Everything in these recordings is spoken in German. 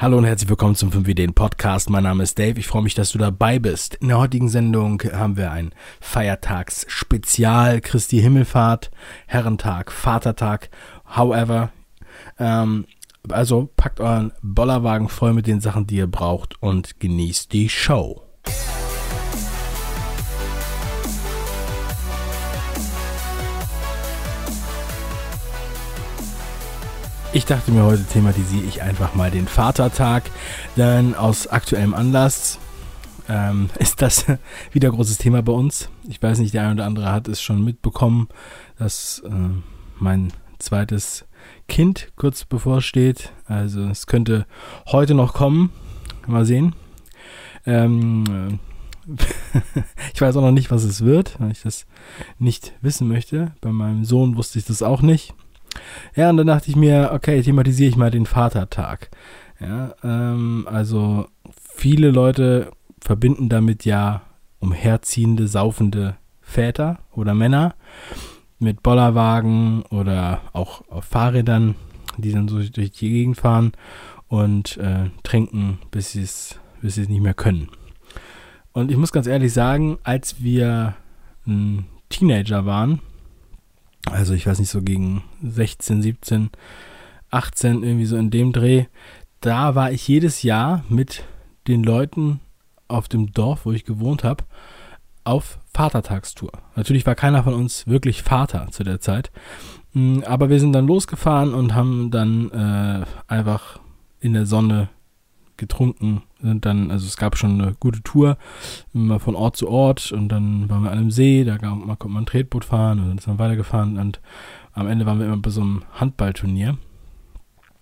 Hallo und herzlich willkommen zum 5WD-Podcast. Mein Name ist Dave. Ich freue mich, dass du dabei bist. In der heutigen Sendung haben wir ein Feiertagsspezial. Christi Himmelfahrt, Herrentag, Vatertag. However, also packt euren Bollerwagen voll mit den Sachen, die ihr braucht und genießt die Show. Ich dachte mir, heute thematisiere ich einfach mal den Vatertag, denn aus aktuellem Anlass ist das wieder großes Thema bei uns. Ich weiß nicht, der eine oder andere hat es schon mitbekommen, dass mein zweites Kind kurz bevorsteht. Also es könnte heute noch kommen. Mal sehen. Ich weiß auch noch nicht, was es wird, weil ich das nicht wissen möchte. Bei meinem Sohn wusste ich das auch nicht. Ja, und dann dachte ich mir, okay, thematisiere ich mal den Vatertag. Ja, also viele Leute verbinden damit ja umherziehende, saufende Väter oder Männer mit Bollerwagen oder auch auf Fahrrädern, die dann so durch die Gegend fahren und trinken, bis sie es nicht mehr können. Und ich muss ganz ehrlich sagen, als wir ein Teenager waren, also ich weiß nicht, so gegen 16, 17, 18, irgendwie so in dem Dreh, da war ich jedes Jahr mit den Leuten auf dem Dorf, wo ich gewohnt habe, auf Vatertagstour. Natürlich war keiner von uns wirklich Vater zu der Zeit, aber wir sind dann losgefahren und haben dann einfach in der Sonne getrunken, sind dann, also es gab schon eine gute Tour, immer von Ort zu Ort, und dann waren wir an einem See, da konnte man ein Tretboot fahren und dann ist man weitergefahren und am Ende waren wir immer bei so einem Handballturnier.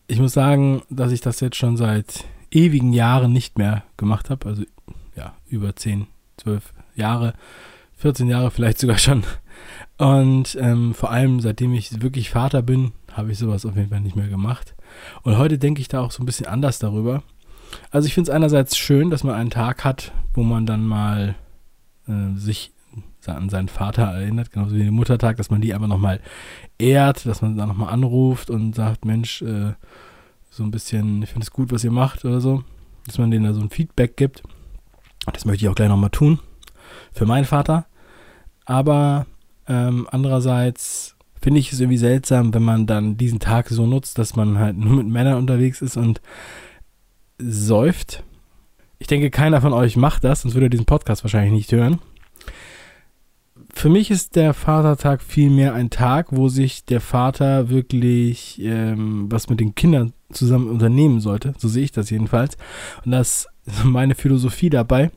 Ich muss sagen, dass ich das jetzt schon seit ewigen Jahren nicht mehr gemacht habe, also ja, über 10, 12 Jahre, 14 Jahre vielleicht sogar schon, und vor allem seitdem ich wirklich Vater bin, habe ich sowas auf jeden Fall nicht mehr gemacht und heute denke ich da auch so ein bisschen anders darüber. Also ich finde es einerseits schön, dass man einen Tag hat, wo man dann mal sich an seinen Vater erinnert, genauso wie den Muttertag, dass man die einfach nochmal ehrt, dass man da nochmal anruft und sagt, Mensch, so ein bisschen, ich finde es gut, was ihr macht oder so, dass man denen da so ein Feedback gibt. Das möchte ich auch gleich nochmal tun für meinen Vater. Aber andererseits finde ich es irgendwie seltsam, wenn man dann diesen Tag so nutzt, dass man halt nur mit Männern unterwegs ist und säuft. Ich denke, keiner von euch macht das, sonst würde er diesen Podcast wahrscheinlich nicht hören. Für mich ist der Vatertag vielmehr ein Tag, wo sich der Vater wirklich was mit den Kindern zusammen unternehmen sollte. So sehe ich das jedenfalls. Und das ist meine Philosophie dabei,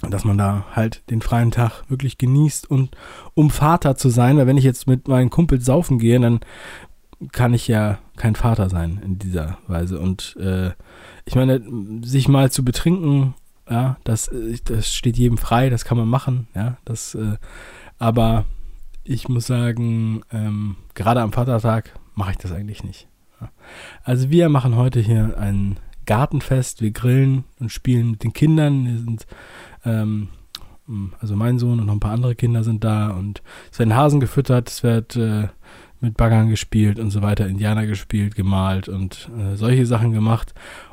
dass man da halt den freien Tag wirklich genießt und um Vater zu sein, weil wenn ich jetzt mit meinen Kumpels saufen gehe, dann kann ich ja kein Vater sein in dieser Weise. Und ich meine, sich mal zu betrinken, ja, das steht jedem frei, das kann man machen, ja, aber ich muss sagen, gerade am Vatertag mache ich das eigentlich nicht. Ja. Also wir machen heute hier ein Gartenfest, wir grillen und spielen mit den Kindern, wir sind also mein Sohn und noch ein paar andere Kinder sind da und es werden Hasen gefüttert, es wird mit Baggern gespielt und so weiter, Indianer gespielt, gemalt und solche Sachen gemacht.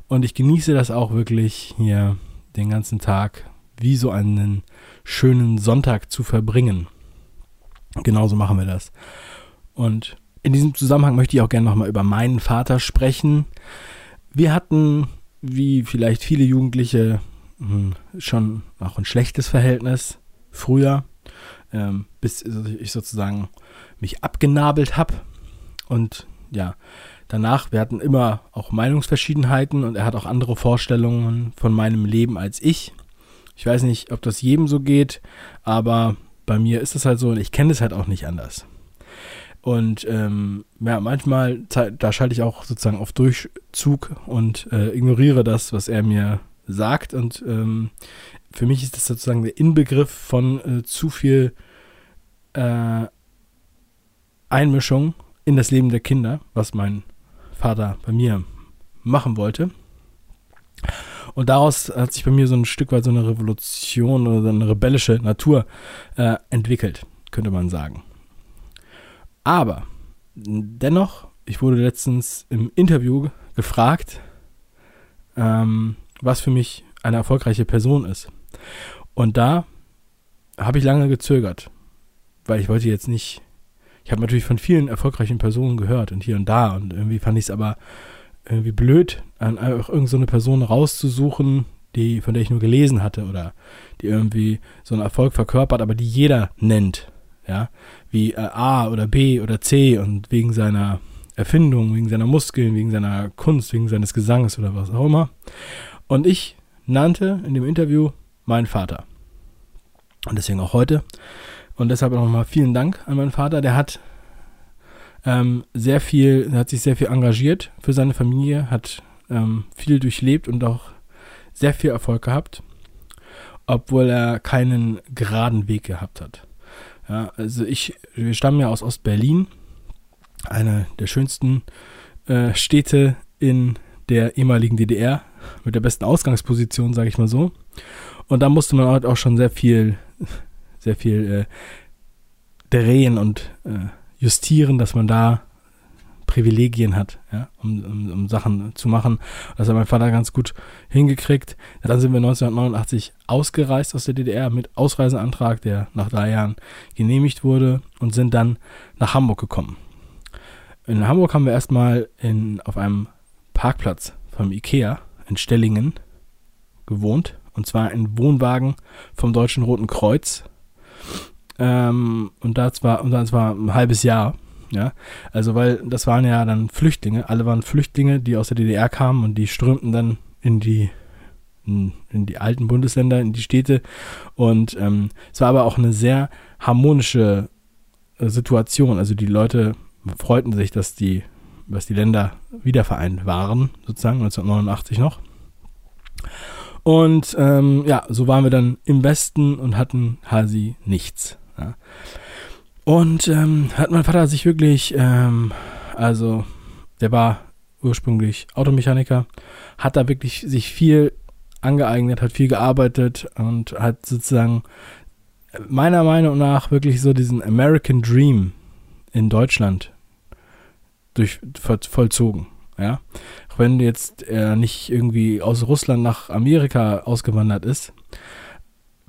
Und ich genieße das auch wirklich, hier den ganzen Tag wie so einen schönen Sonntag zu verbringen. Genauso machen wir das. Und in diesem Zusammenhang möchte ich auch gerne nochmal über meinen Vater sprechen. Wir hatten, wie vielleicht viele Jugendliche, schon auch ein schlechtes Verhältnis früher, bis ich sozusagen mich abgenabelt habe, und ja, danach, wir hatten immer auch Meinungsverschiedenheiten und er hat auch andere Vorstellungen von meinem Leben als ich. Ich weiß nicht, ob das jedem so geht, aber bei mir ist es halt so und ich kenne es halt auch nicht anders. Und ja, manchmal, da schalte ich auch sozusagen auf Durchzug und ignoriere das, was er mir sagt, und für mich ist das sozusagen der Inbegriff von zu viel Einmischung in das Leben der Kinder, was mein Vater bei mir machen wollte. Und daraus hat sich bei mir so ein Stück weit so eine Revolution oder so eine rebellische Natur entwickelt, könnte man sagen. Aber dennoch, ich wurde letztens im Interview gefragt, was für mich eine erfolgreiche Person ist. Und da habe ich lange gezögert, weil ich wollte jetzt nicht, ich habe natürlich von vielen erfolgreichen Personen gehört und hier und da und irgendwie fand ich es aber irgendwie blöd, einfach irgend so eine Person rauszusuchen, die, von der ich nur gelesen hatte oder die irgendwie so einen Erfolg verkörpert, aber die jeder nennt, ja, wie A oder B oder C und wegen seiner Erfindung, wegen seiner Muskeln, wegen seiner Kunst, wegen seines Gesangs oder was auch immer. Und ich nannte in dem Interview meinen Vater. Und deswegen auch heute. Und deshalb nochmal vielen Dank an meinen Vater. Der hat sich sehr viel engagiert für seine Familie, hat viel durchlebt und auch sehr viel Erfolg gehabt, obwohl er keinen geraden Weg gehabt hat. Ja, also wir stammen ja aus Ostberlin, einer der schönsten Städte in der ehemaligen DDR, mit der besten Ausgangsposition, sage ich mal so. Und da musste man halt auch schon sehr viel drehen und justieren, dass man da Privilegien hat, ja, um Sachen zu machen. Das hat mein Vater ganz gut hingekriegt. Dann sind wir 1989 ausgereist aus der DDR mit Ausreiseantrag, der nach 3 Jahren genehmigt wurde, und sind dann nach Hamburg gekommen. In Hamburg haben wir erstmal auf einem Parkplatz vom IKEA in Stellingen gewohnt, und zwar in Wohnwagen vom Deutschen Roten Kreuz. Und das war ein halbes Jahr, ja. Also, weil das waren ja dann Flüchtlinge, alle waren Flüchtlinge, die aus der DDR kamen, und die strömten dann in die alten Bundesländer, in die Städte. Und es war aber auch eine sehr harmonische Situation. Also die Leute freuten sich, dass die Länder wiedervereint waren, sozusagen 1989 noch. Und so waren wir dann im Westen und hatten quasi nichts. Ja. Und hat mein Vater sich wirklich, der war ursprünglich Automechaniker, hat da wirklich sich viel angeeignet, hat viel gearbeitet und hat sozusagen meiner Meinung nach wirklich so diesen American Dream in Deutschland vollzogen. Ja, auch wenn jetzt er nicht irgendwie aus Russland nach Amerika ausgewandert ist,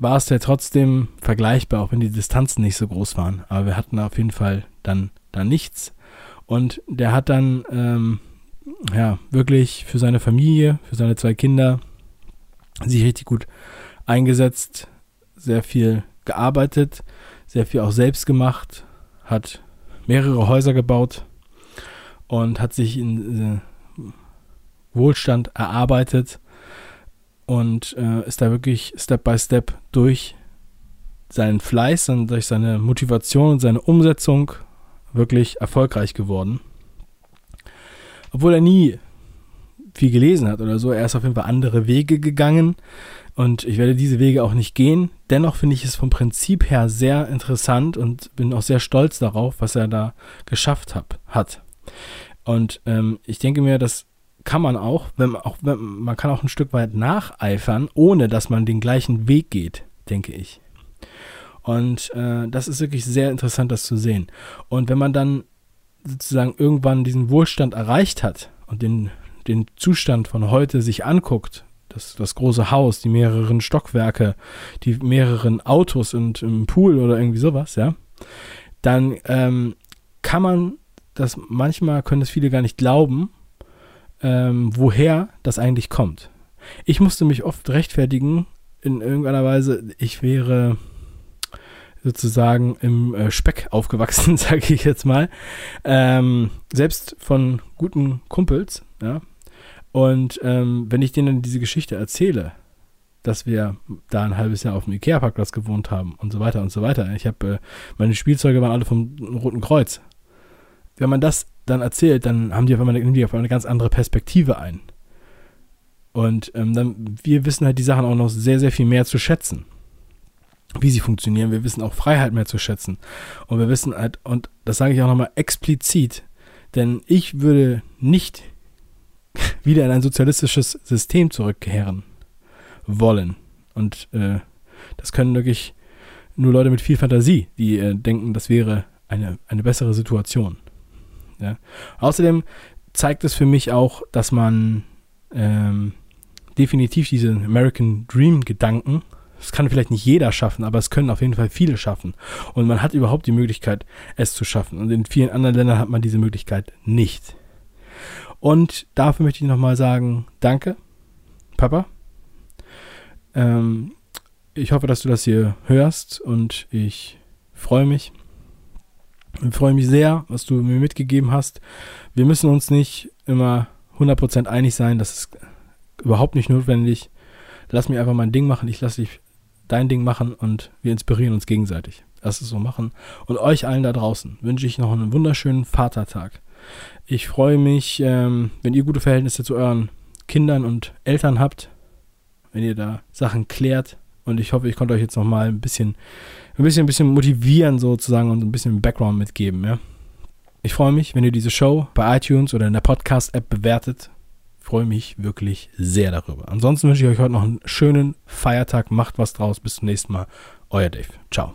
war es ja trotzdem vergleichbar, auch wenn die Distanzen nicht so groß waren. Aber wir hatten auf jeden Fall dann nichts. Und der hat dann wirklich für seine Familie, für seine 2 Kinder sich richtig gut eingesetzt, sehr viel gearbeitet, sehr viel auch selbst gemacht, hat mehrere Häuser gebaut und hat sich in Wohlstand erarbeitet und ist da wirklich Step by Step durch seinen Fleiß und durch seine Motivation und seine Umsetzung wirklich erfolgreich geworden. Obwohl er nie viel gelesen hat oder so, er ist auf jeden Fall andere Wege gegangen und ich werde diese Wege auch nicht gehen. Dennoch finde ich es vom Prinzip her sehr interessant und bin auch sehr stolz darauf, was er da geschafft hat. Und ich denke mir, das kann man auch, man kann auch ein Stück weit nacheifern, ohne dass man den gleichen Weg geht, denke ich. Und das ist wirklich sehr interessant, das zu sehen. Und wenn man dann sozusagen irgendwann diesen Wohlstand erreicht hat und den Zustand von heute sich anguckt, das große Haus, die mehreren Stockwerke, die mehreren Autos und im Pool oder irgendwie sowas, ja, dann kann man dass manchmal können es viele gar nicht glauben, woher das eigentlich kommt. Ich musste mich oft rechtfertigen in irgendeiner Weise, ich wäre sozusagen im Speck aufgewachsen, sage ich jetzt mal. Selbst von guten Kumpels, ja. Und wenn ich denen dann diese Geschichte erzähle, dass wir da ein halbes Jahr auf dem Ikea-Parkplatz gewohnt haben und so weiter und so weiter. Ich habe meine Spielzeuge waren alle vom Roten Kreuz. Wenn man das dann erzählt, dann haben die auf einmal eine ganz andere Perspektive ein. Und wir wissen halt die Sachen auch noch sehr, sehr viel mehr zu schätzen, wie sie funktionieren. Wir wissen auch Freiheit mehr zu schätzen. Und wir wissen halt, und das sage ich auch nochmal explizit, denn ich würde nicht wieder in ein sozialistisches System zurückkehren wollen. Und das können wirklich nur Leute mit viel Fantasie, die denken, das wäre eine bessere Situation. Ja. Außerdem zeigt es für mich auch, dass man definitiv diesen American Dream Gedanken. Das kann vielleicht nicht jeder schaffen, aber es können auf jeden Fall viele schaffen. Und man hat überhaupt die Möglichkeit, es zu schaffen. Und in vielen anderen Ländern hat man diese Möglichkeit nicht. Und dafür möchte ich nochmal sagen, danke, Papa. Ich hoffe, dass du das hier hörst und ich freue mich. Ich freue mich sehr, was du mir mitgegeben hast. Wir müssen uns nicht immer 100% einig sein. Das ist überhaupt nicht notwendig. Lass mich einfach mein Ding machen. Ich lasse dich dein Ding machen und wir inspirieren uns gegenseitig. Lass es so machen. Und euch allen da draußen wünsche ich noch einen wunderschönen Vatertag. Ich freue mich, wenn ihr gute Verhältnisse zu euren Kindern und Eltern habt, wenn ihr da Sachen klärt. Und ich hoffe, ich konnte euch jetzt nochmal ein bisschen motivieren sozusagen und ein bisschen Background mitgeben. Ja? Ich freue mich, wenn ihr diese Show bei iTunes oder in der Podcast-App bewertet. Ich freue mich wirklich sehr darüber. Ansonsten wünsche ich euch heute noch einen schönen Feiertag. Macht was draus. Bis zum nächsten Mal. Euer Dave. Ciao.